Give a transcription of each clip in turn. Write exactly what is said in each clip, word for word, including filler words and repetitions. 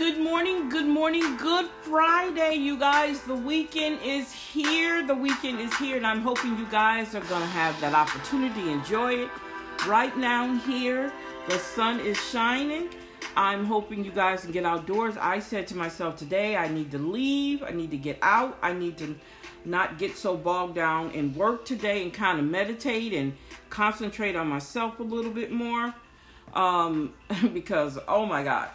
Good morning, good morning, good Friday, you guys. The weekend is here. The weekend is here, and I'm hoping you guys are going to have that opportunity. Enjoy it. Right now here, the sun is shining. I'm hoping you guys can get outdoors. I said to myself today, I need to leave. I need to get out. I need to not get so bogged down in work today and kind of meditate and concentrate on myself a little bit more. Um, because, oh my God.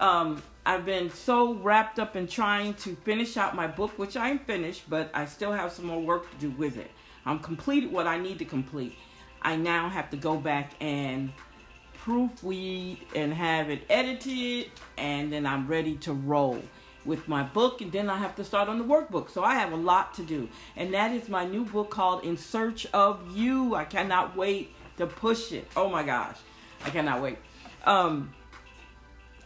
Um, I've been so wrapped up in trying to finish out my book, which I ain't finished, but I still have some more work to do with it. I'm completed what I need to complete. I now have to go back and proofread and have it edited, and then I'm ready to roll with my book, and then I have to start on the workbook. So I have a lot to do, and that is my new book called In Search of You. I cannot wait to push it. Oh my gosh. I cannot wait. Um...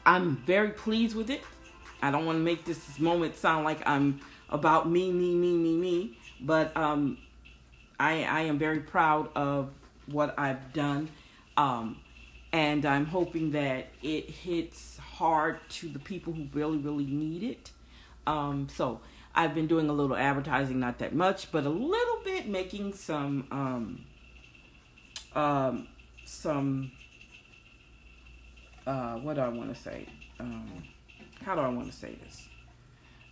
I'm very pleased with it. I don't want to make this moment sound like I'm about me, me, me, me, me. But um, I, I am very proud of what I've done. Um, and I'm hoping that it hits hard to the people who really, really need it. Um, so I've been doing a little advertising, not that much, but a little bit, making some, um, um, some... Uh, what do I want to say? Um, how do I want to say this?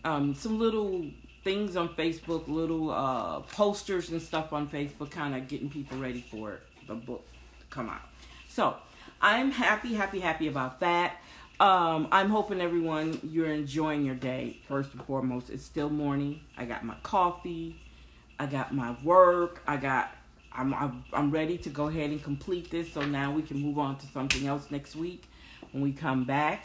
Um, some little things on Facebook, little uh, posters and stuff on Facebook, kind of getting people ready for the book to come out. So I'm happy, happy, happy about that. Um, I'm hoping everyone, you're enjoying your day. First and foremost, it's still morning. I got my coffee. I got my work. I got, I'm, I'm, I'm ready to go ahead and complete this. So now we can move on to something else next week. When we come back,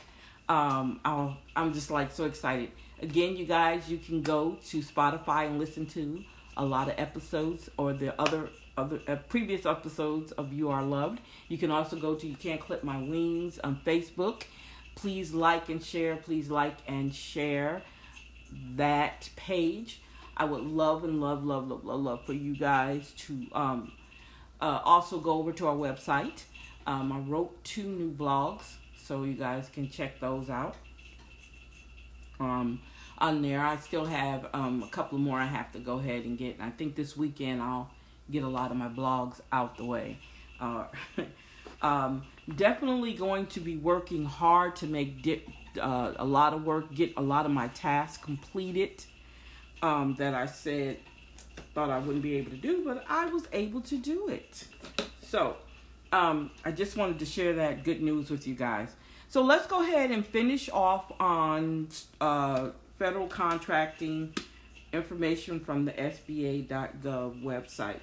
um, I'll, I'm just like so excited. Again, you guys, you can go to Spotify and listen to a lot of episodes or the other other uh, previous episodes of You Are Loved. You can also go to You Can't Clip My Wings on Facebook. Please like and share. Please like and share that page. I would love and love, love, love, love, love for you guys to um, uh, also go over to our website. Um, I wrote two new blogs, so you guys can check those out um, on there. I still have um, a couple more I have to go ahead and get. And I think this weekend I'll get a lot of my blogs out the way. Uh, um, definitely going to be working hard to make dip, uh, a lot of work, get a lot of my tasks completed um, that I said, thought I wouldn't be able to do, but I was able to do it. So um, I just wanted to share that good news with you guys. So let's go ahead and finish off on uh, federal contracting information from the S B A dot gov website.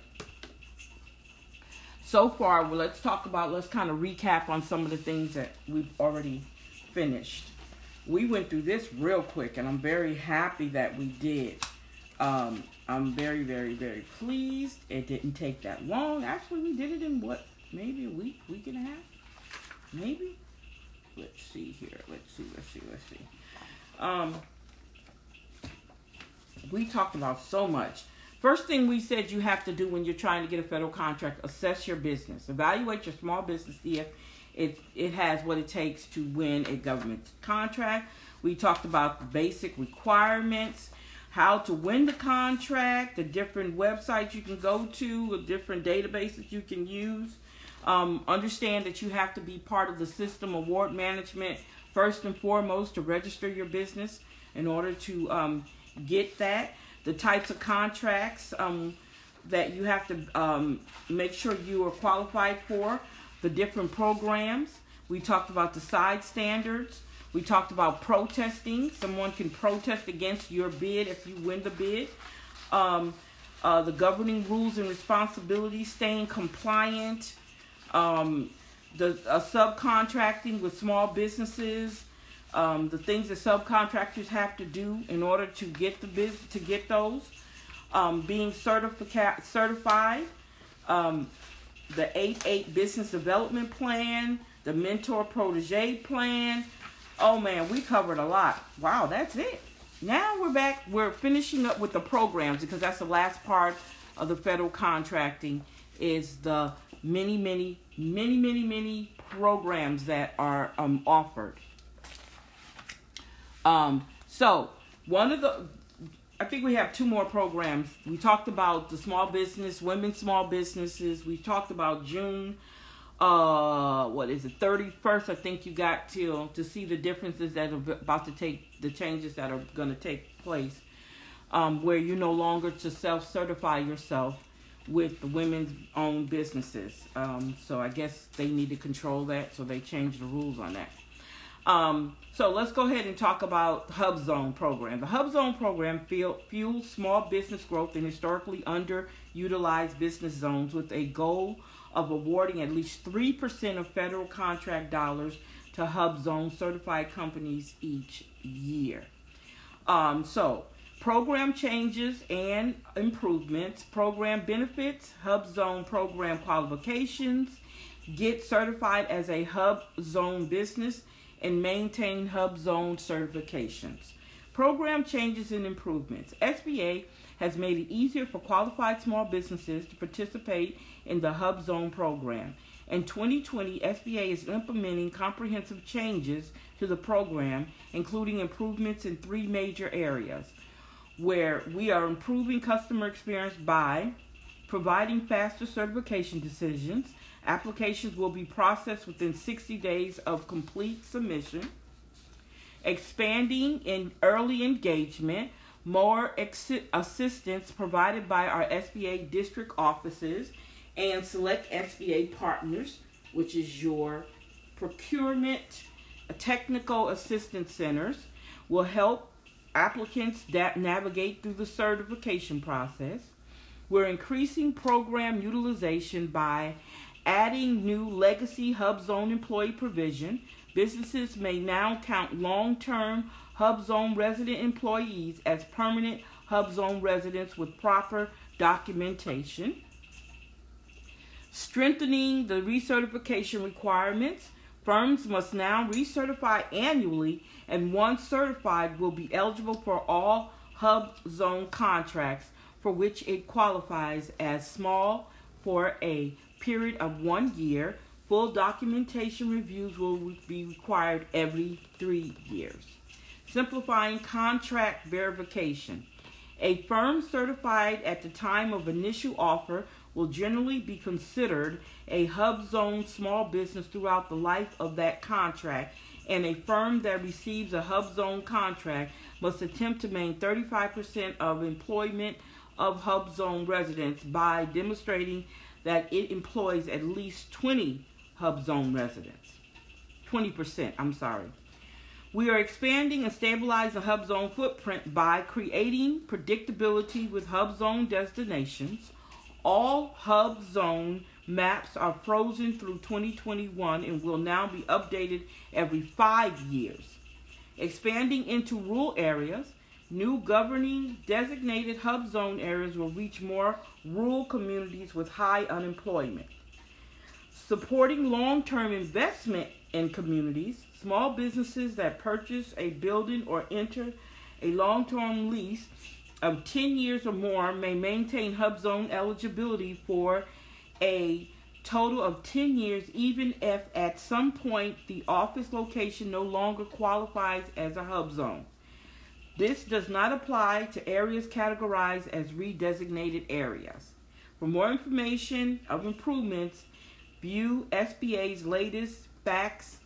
So far, well, let's talk about, let's kind of recap on some of the things that we've already finished. We went through this real quick, and I'm very happy that we did. Um, I'm very, very, very pleased. It didn't take that long. Actually, we did it in what? Maybe a week, week and a half? Maybe? Let's see here. Let's see, let's see, let's see. Um, we talked about so much. First thing we said you have to do when you're trying to get a federal contract, assess your business. Evaluate your small business, see if it, it has what it takes to win a government contract. We talked about the basic requirements, how to win the contract, the different websites you can go to, the different databases you can use. Um, understand that you have to be part of the system award management first and foremost to register your business in order to um, get that. The types of contracts um, that you have to um, make sure you are qualified for. The different programs. We talked about the side standards. We talked about protesting. Someone can protest against your bid if you win the bid. Um, uh, the governing rules and responsibilities, staying compliant. Um, the uh, subcontracting with small businesses, um, the things that subcontractors have to do in order to get the biz to get those, um, being certifica- certified, um, the eight eight business development plan, the mentor protege plan. Oh man, we covered a lot. Wow, that's it. Now we're back. We're finishing up with the programs because that's the last part of the federal contracting is the many, many, many, many, many programs that are um, offered. Um, so one of the, I think we have two more programs. We talked about the small business, women's small businesses. We talked about June, uh, what is it, thirty-first, I think you got till to see the differences that are about to take, the changes that are going to take place, um, where you no longer to self-certify yourself with the women's own businesses. Um, so I guess they need to control that, so they changed the rules on that. Um, so let's go ahead and talk about HUBZone program. The HUBZone program fuels small business growth in historically underutilized business zones with a goal of awarding at least three percent of federal contract dollars to HUBZone certified companies each year. Um, so program changes and improvements, program benefits, HUBZone program qualifications, get certified as a HUBZone business, and maintain HUBZone certifications. Program changes and improvements. S B A has made it easier for qualified small businesses to participate in the HUBZone program. In twenty twenty, S B A is implementing comprehensive changes to the program, including improvements in three major areas, where we are improving customer experience by providing faster certification decisions. Applications will be processed within sixty days of complete submission. Expanding in early engagement, more ex- assistance provided by our S B A district offices and select S B A partners, which is your procurement technical assistance centers, will help applicants that navigate through the certification process. We're increasing program utilization by adding new legacy HUBZone employee provision. Businesses may now count long-term HUBZone resident employees as permanent HUBZone residents with proper documentation. Strengthening the recertification requirements. Firms must now recertify annually, and once certified will be eligible for all HUBZone contracts for which it qualifies as small for a period of one year. Full documentation reviews will be required every three years. Simplifying contract verification. A firm certified at the time of initial offer will generally be considered a HUBZone small business throughout the life of that contract, and a firm that receives a HUBZone contract must attempt to maintain thirty-five percent of employment of HUBZone residents by demonstrating that it employs at least twenty HUBZone residents. twenty percent, I'm sorry. We are expanding and stabilizing the HUBZone footprint by creating predictability with HUBZone destinations. All HUBZone maps are frozen through twenty twenty-one and will now be updated every five years. Expanding into rural areas. New governing designated HUBZone areas will reach more rural communities with high unemployment. Supporting long-term investment in communities. Small businesses that purchase a building or enter a long-term lease of ten years or more may maintain HUBZone eligibility for a total of ten years, even if at some point the office location no longer qualifies as a HUBZone. This does not apply to areas categorized as redesignated areas. For more information of improvements, view S B A's latest facts,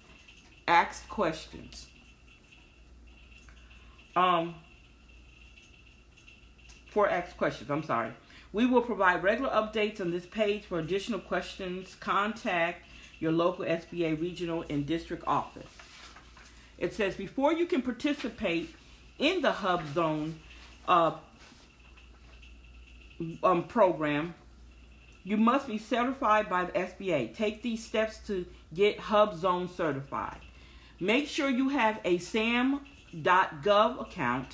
asked questions. Um, for asked questions, I'm sorry. We will provide regular updates on this page. For additional questions, contact your local S B A regional and district office. It says before you can participate in the HUBZone uh, um, program, you must be certified by the S B A. Take these steps to get HUBZone certified. Make sure you have a S A M dot gov account.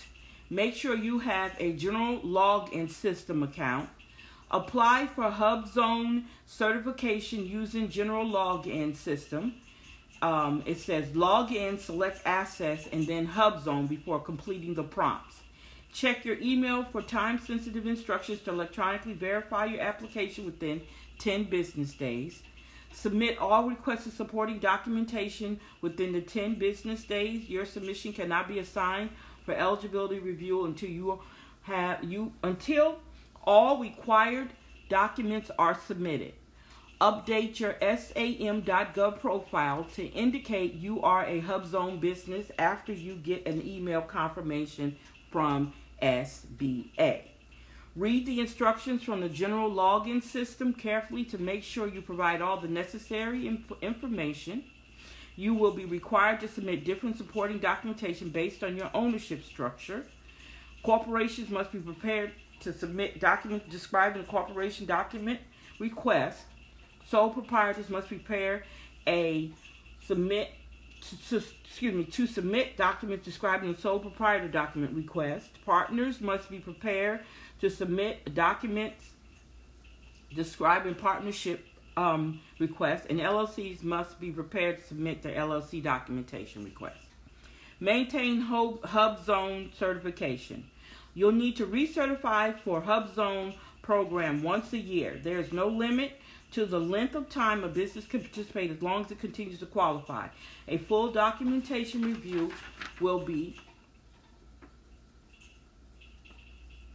Make sure you have a general login system account. Apply for HUBZone certification using general login system. Um, it says log in, select access, and then HUBZone before completing the prompts. Check your email for time-sensitive instructions to electronically verify your application within ten business days. Submit all requested supporting documentation within the ten business days. Your submission cannot be assigned for eligibility review until you have you until all required documents are submitted. Update your S A M dot gov profile to indicate you are a HUBZone business after you get an email confirmation from S B A. Read the instructions from the general login system carefully to make sure you provide all the necessary inf- information. You will be required to submit different supporting documentation based on your ownership structure. Corporations must be prepared to submit documents describing the corporation document request. Sole proprietors must prepare a submit to, to, excuse me, to submit documents describing the sole proprietor document request. Partners must be prepared to submit documents describing partnership um, requests, and L L Cs must be prepared to submit their L L C documentation requests. Maintain HUBZone certification. You'll need to recertify for HUBZone program once a year. There is no limit to the length of time a business can participate as long as it continues to qualify. A full documentation review will be...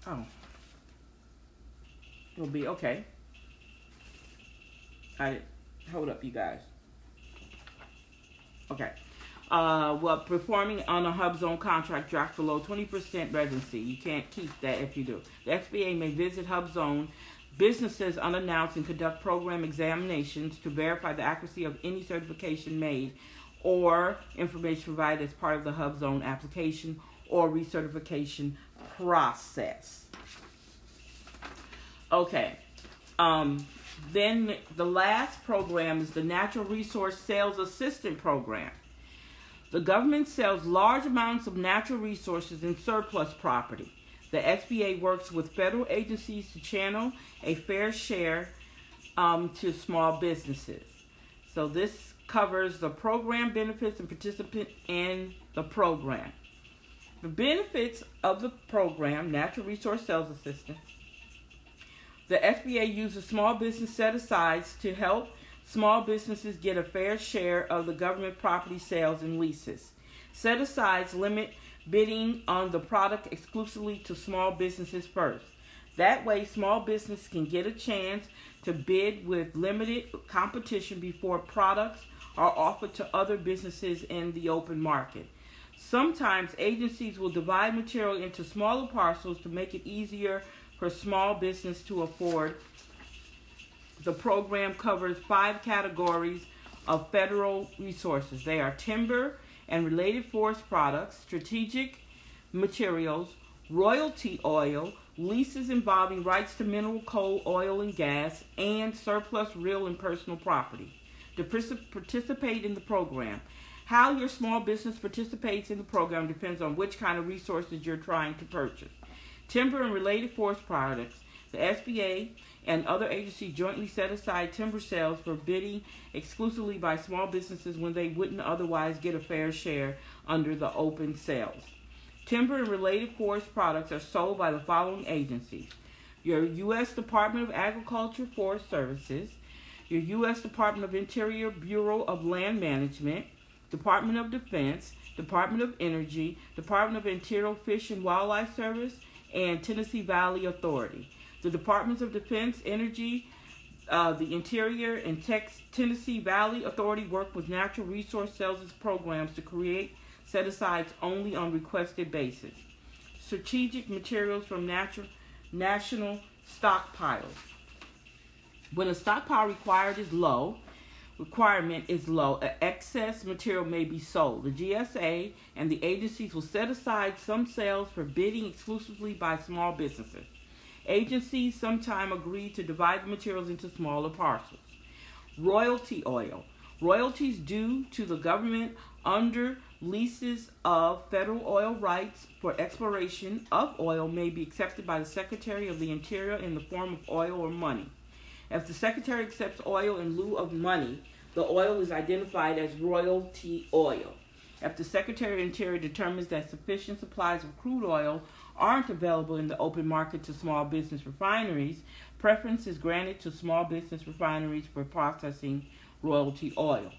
Oh. Will be okay. I hold up, you guys. Okay. Uh, well, performing on a HUBZone contract drops below twenty percent residency. You can't keep that if you do. The S B A may visit HUBZone businesses unannounced and conduct program examinations to verify the accuracy of any certification made or information provided as part of the HUBZone application or recertification process. Okay. Um, then the last program is the Natural Resource Sales Assistant Program. The government sells large amounts of natural resources and surplus property. The S B A works with federal agencies to channel a fair share um, to small businesses. So this covers the program benefits and participant in the program. The benefits of the program, Natural Resource Sales Assistance. The S B A uses small business set-asides to help small businesses get a fair share of the government property sales and leases. Set-asides limit bidding on the product exclusively to small businesses first. That way, small businesses can get a chance to bid with limited competition before products are offered to other businesses in the open market. Sometimes agencies will divide material into smaller parcels to make it easier for small business to afford. The program covers five categories of federal resources. They are timber and related forest products, strategic materials, royalty oil, leases involving rights to mineral, coal, oil, and gas, and surplus real and personal property. To participate in the program. How your small business participates in the program depends on which kind of resources you're trying to purchase. Timber and related forest products. The S B A and other agencies jointly set aside timber sales for bidding exclusively by small businesses when they wouldn't otherwise get a fair share under the open sales. Timber and related forest products are sold by the following agencies. Your U S Department of Agriculture Forest Services, your U S Department of Interior Bureau of Land Management, Department of Defense, Department of Energy, Department of Interior Fish and Wildlife Service, and Tennessee Valley Authority. The Departments of Defense, Energy, uh, the Interior, and Tex- Tennessee Valley Authority work with natural resource sales programs to create set-asides only on requested basis. Strategic materials from natu- national stockpiles. When a stockpile required is low, requirement is low, excess material may be sold. The G S A and the agencies will set aside some sales for bidding exclusively by small businesses. Agencies sometimes agree to divide the materials into smaller parcels. Royalty oil. Royalties due to the government under leases of federal oil rights for exploration of oil may be accepted by the Secretary of the Interior in the form of oil or money. If the Secretary accepts oil in lieu of money, the oil is identified as royalty oil. If the Secretary of the Interior determines that sufficient supplies of crude oil aren't available in the open market to small business refineries, preference is granted to small business refineries for processing royalty oil.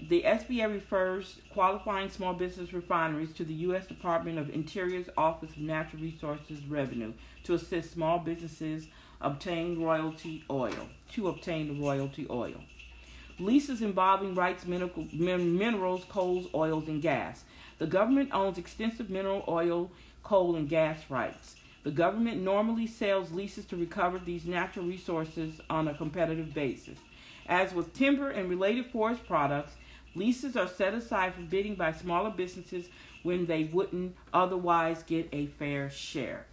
The S B A refers qualifying small business refineries to the U S Department of Interior's Office of Natural Resources Revenue to assist small businesses obtain royalty oil, to obtain the royalty oil. Leases involving rights, minerals, coals, oils, and gas. The government owns extensive mineral, oil, coal, and gas rights. The government normally sells leases to recover these natural resources on a competitive basis. As with timber and related forest products, leases are set aside for bidding by smaller businesses when they wouldn't otherwise get a fair share.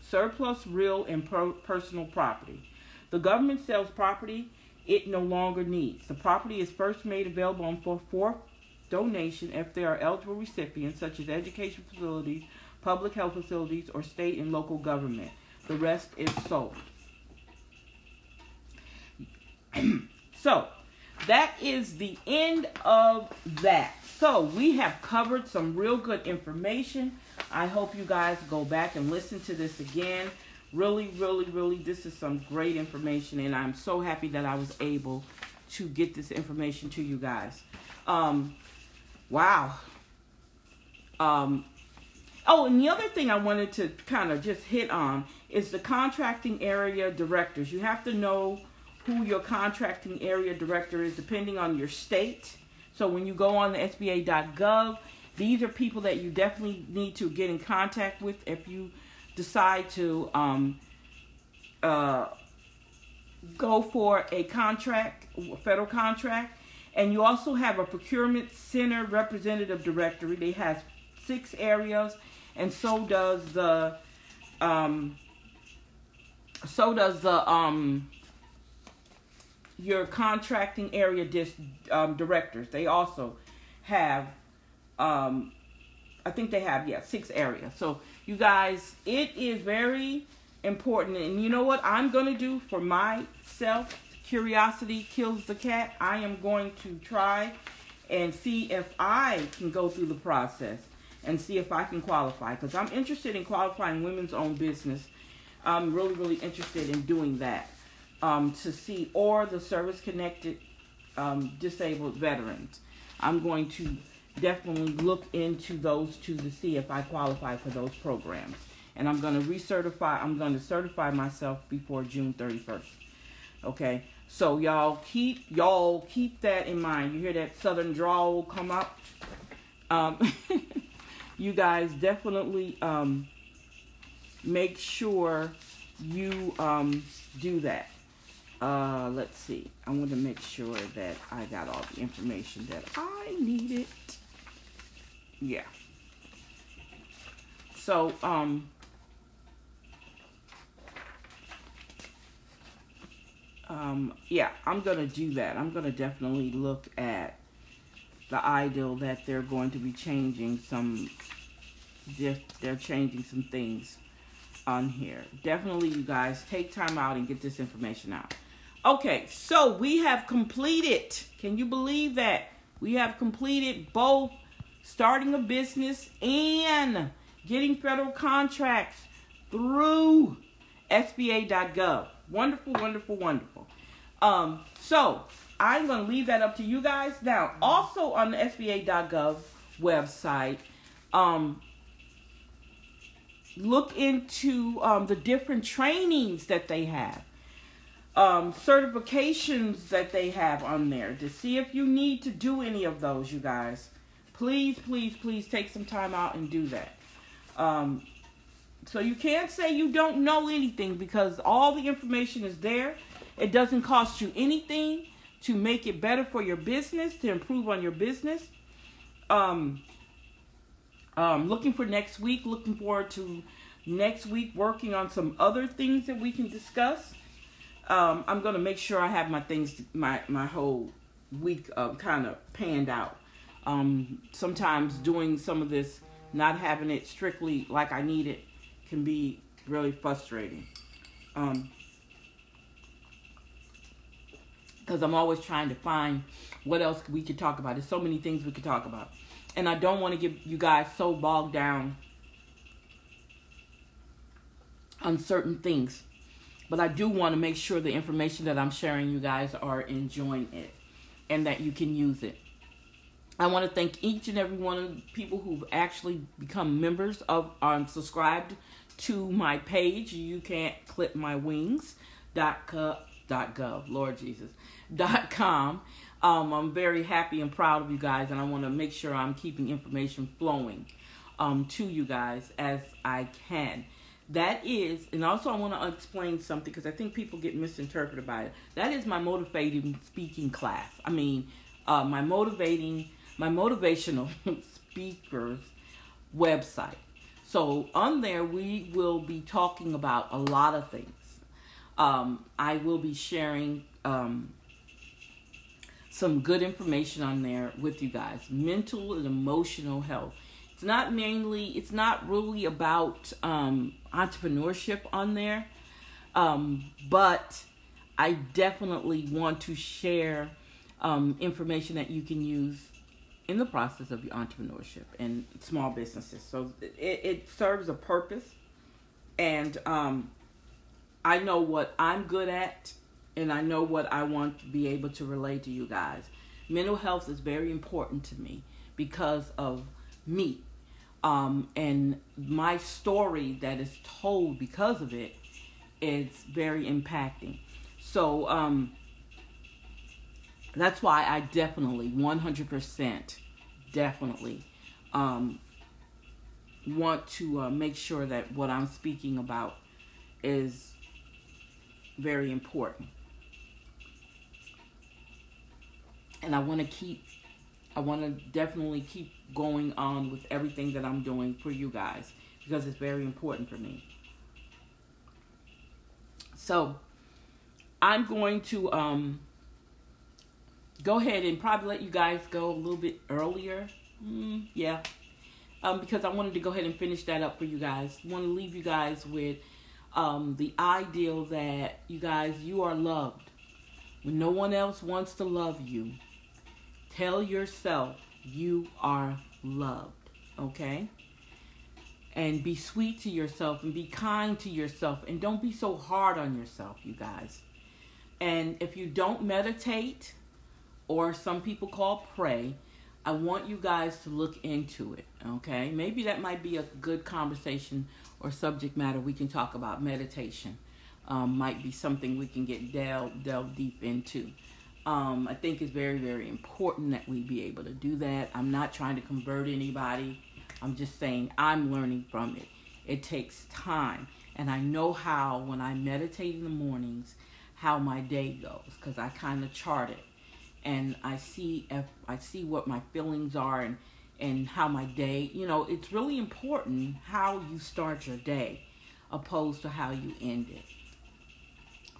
Surplus real and pro- personal property. The government sells property it no longer needs. The property is first made available for, for donation if there are eligible recipients, such as education facilities, public health facilities, or state and local government. The rest is sold. So, that is the end of that. So, we have covered some real good information. I hope you guys go back and listen to this again. Really, really, really, this is some great information, and I'm so happy that I was able to get this information to you guys. Um, wow. Um, oh, and the other thing I wanted to kind of just hit on is the contracting area directors. You have to know who your contracting area director is depending on your state. So when you go on the S B A dot gov, these are people that you definitely need to get in contact with if you decide to um, uh, go for a contract, a federal contract. And you also have a procurement center representative directory. They have six areas, and so does the um, so does the um, your contracting area dis, um, directors. They also have um, I think they have yeah six areas. So you guys, it is very important. And you know what I'm gonna do for myself? Curiosity kills the cat. I am going to try and see if I can go through the process and see if I can qualify, because I'm interested in qualifying women's own business. I'm really, really interested in doing that um, to see, or the service-connected um, disabled veterans. I'm going to definitely look into those two to see if I qualify for those programs. And I'm going to recertify, I'm going to certify myself before June thirty-first. Okay? So y'all keep y'all keep that in mind. You hear that southern drawl come up? Um, you guys definitely um, make sure you um, do that. Uh, let's see. I want to make sure that I got all the information that I needed. Yeah. So um. Um, yeah, I'm going to do that. I'm going to definitely look at the ideal that they're going to be changing some, they're changing some things on here. Definitely, you guys, take time out and get this information out. Okay, so we have completed, can you believe that? We have completed both starting a business and getting federal contracts through S B A dot gov. Wonderful, wonderful, wonderful. Um, so, I'm going to leave that up to you guys. Now, also on the S B A dot gov website, um, look into um, the different trainings that they have, um, certifications that they have on there to see if you need to do any of those, you guys. Please, please, please take some time out and do that. Um, So you can't say you don't know anything, because all the information is there. It doesn't cost you anything to make it better for your business, to improve on your business. Um, um, looking for next week, looking forward to next week, working on some other things that we can discuss. Um, I'm going to make sure I have my things, my, my whole week uh, kind of panned out. Um, sometimes doing some of this, not having it strictly like I need it, can be really frustrating, um, because I'm always trying to find what else we could talk about. There's so many things we could talk about, and I don't want to get you guys so bogged down on certain things, but I do want to make sure the information that I'm sharing, you guys are enjoying it. and that you can use it. I want to thank each and every one of the people who've actually become members of, um, subscribed to my page, You Can't Clip My Wings, dot gov, Lord Jesus, dot com. Um, I'm very happy and proud of you guys, and I want to make sure I'm keeping information flowing um, to you guys as I can. That is, and also I want to explain something because I think people get misinterpreted by it. That is my motivating speaking class. I mean, uh, my motivating, my motivational speakers website. So on there, we will be talking about a lot of things. Um, I will be sharing um, some good information on there with you guys. Mental and emotional health. It's not mainly, it's not really about um, entrepreneurship on there, um, but I definitely want to share um, information that you can use in the process of your entrepreneurship and small businesses. So it, it serves a purpose, and um, I know what I'm good at, and I know what I want to be able to relay to you guys. Mental health is very important to me because of me. Um, and my story that is told because of it is very impacting. So um, that's why I definitely, one hundred percent, definitely um, want to uh, make sure that what I'm speaking about is very important. And I want to keep, I want to definitely keep going on with everything that I'm doing for you guys because it's very important for me. So I'm going to um, go ahead and probably let you guys go a little bit earlier. Mm, yeah. Um, because I wanted to go ahead and finish that up for you guys. I want to leave you guys with um, the ideal that you guys, you are loved. When no one else wants to love you, tell yourself you are loved, okay? And be sweet to yourself and be kind to yourself and don't be so hard on yourself, you guys. And if you don't meditate, or some people call pray, I want you guys to look into it, okay? Maybe that might be a good conversation or subject matter we can talk about. Meditation um, might be something we can get delve, delve deep into. Um, I think it's very, very important that we be able to do that. I'm not trying to convert anybody. I'm just saying I'm learning from it. It takes time. And I know how when I meditate in the mornings, how my day goes, because I kind of chart it. And I see if I see what my feelings are and, and how my day, you know, it's really important how you start your day opposed to how you end it.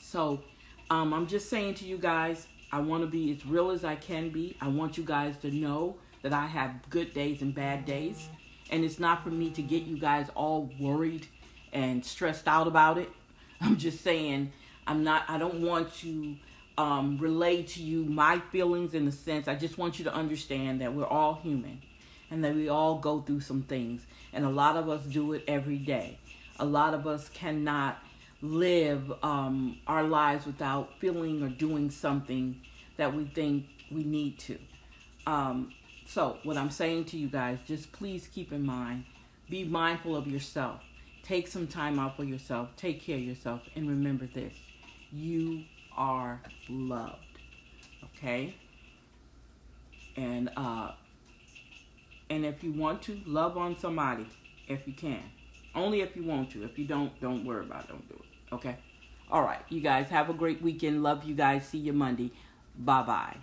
So um, I'm just saying to you guys, I want to be as real as I can be. I want you guys to know that I have good days and bad days. And it's not for me to get you guys all worried and stressed out about it. I'm just saying I'm not, I don't want to um, relay to you my feelings in a sense. I just want you to understand that we're all human and that we all go through some things. And a lot of us do it every day. A lot of us cannot live um, our lives without feeling or doing something that we think we need to. Um, so what I'm saying to you guys, just please keep in mind, be mindful of yourself. Take some time out for yourself. Take care of yourself. And remember this, you are loved. Okay? And, uh, and if you want to, love on somebody if you can. Only if you want to. If you don't, don't worry about it. Don't do it. Okay. All right. You guys have a great weekend. Love you guys. See you Monday. Bye-bye.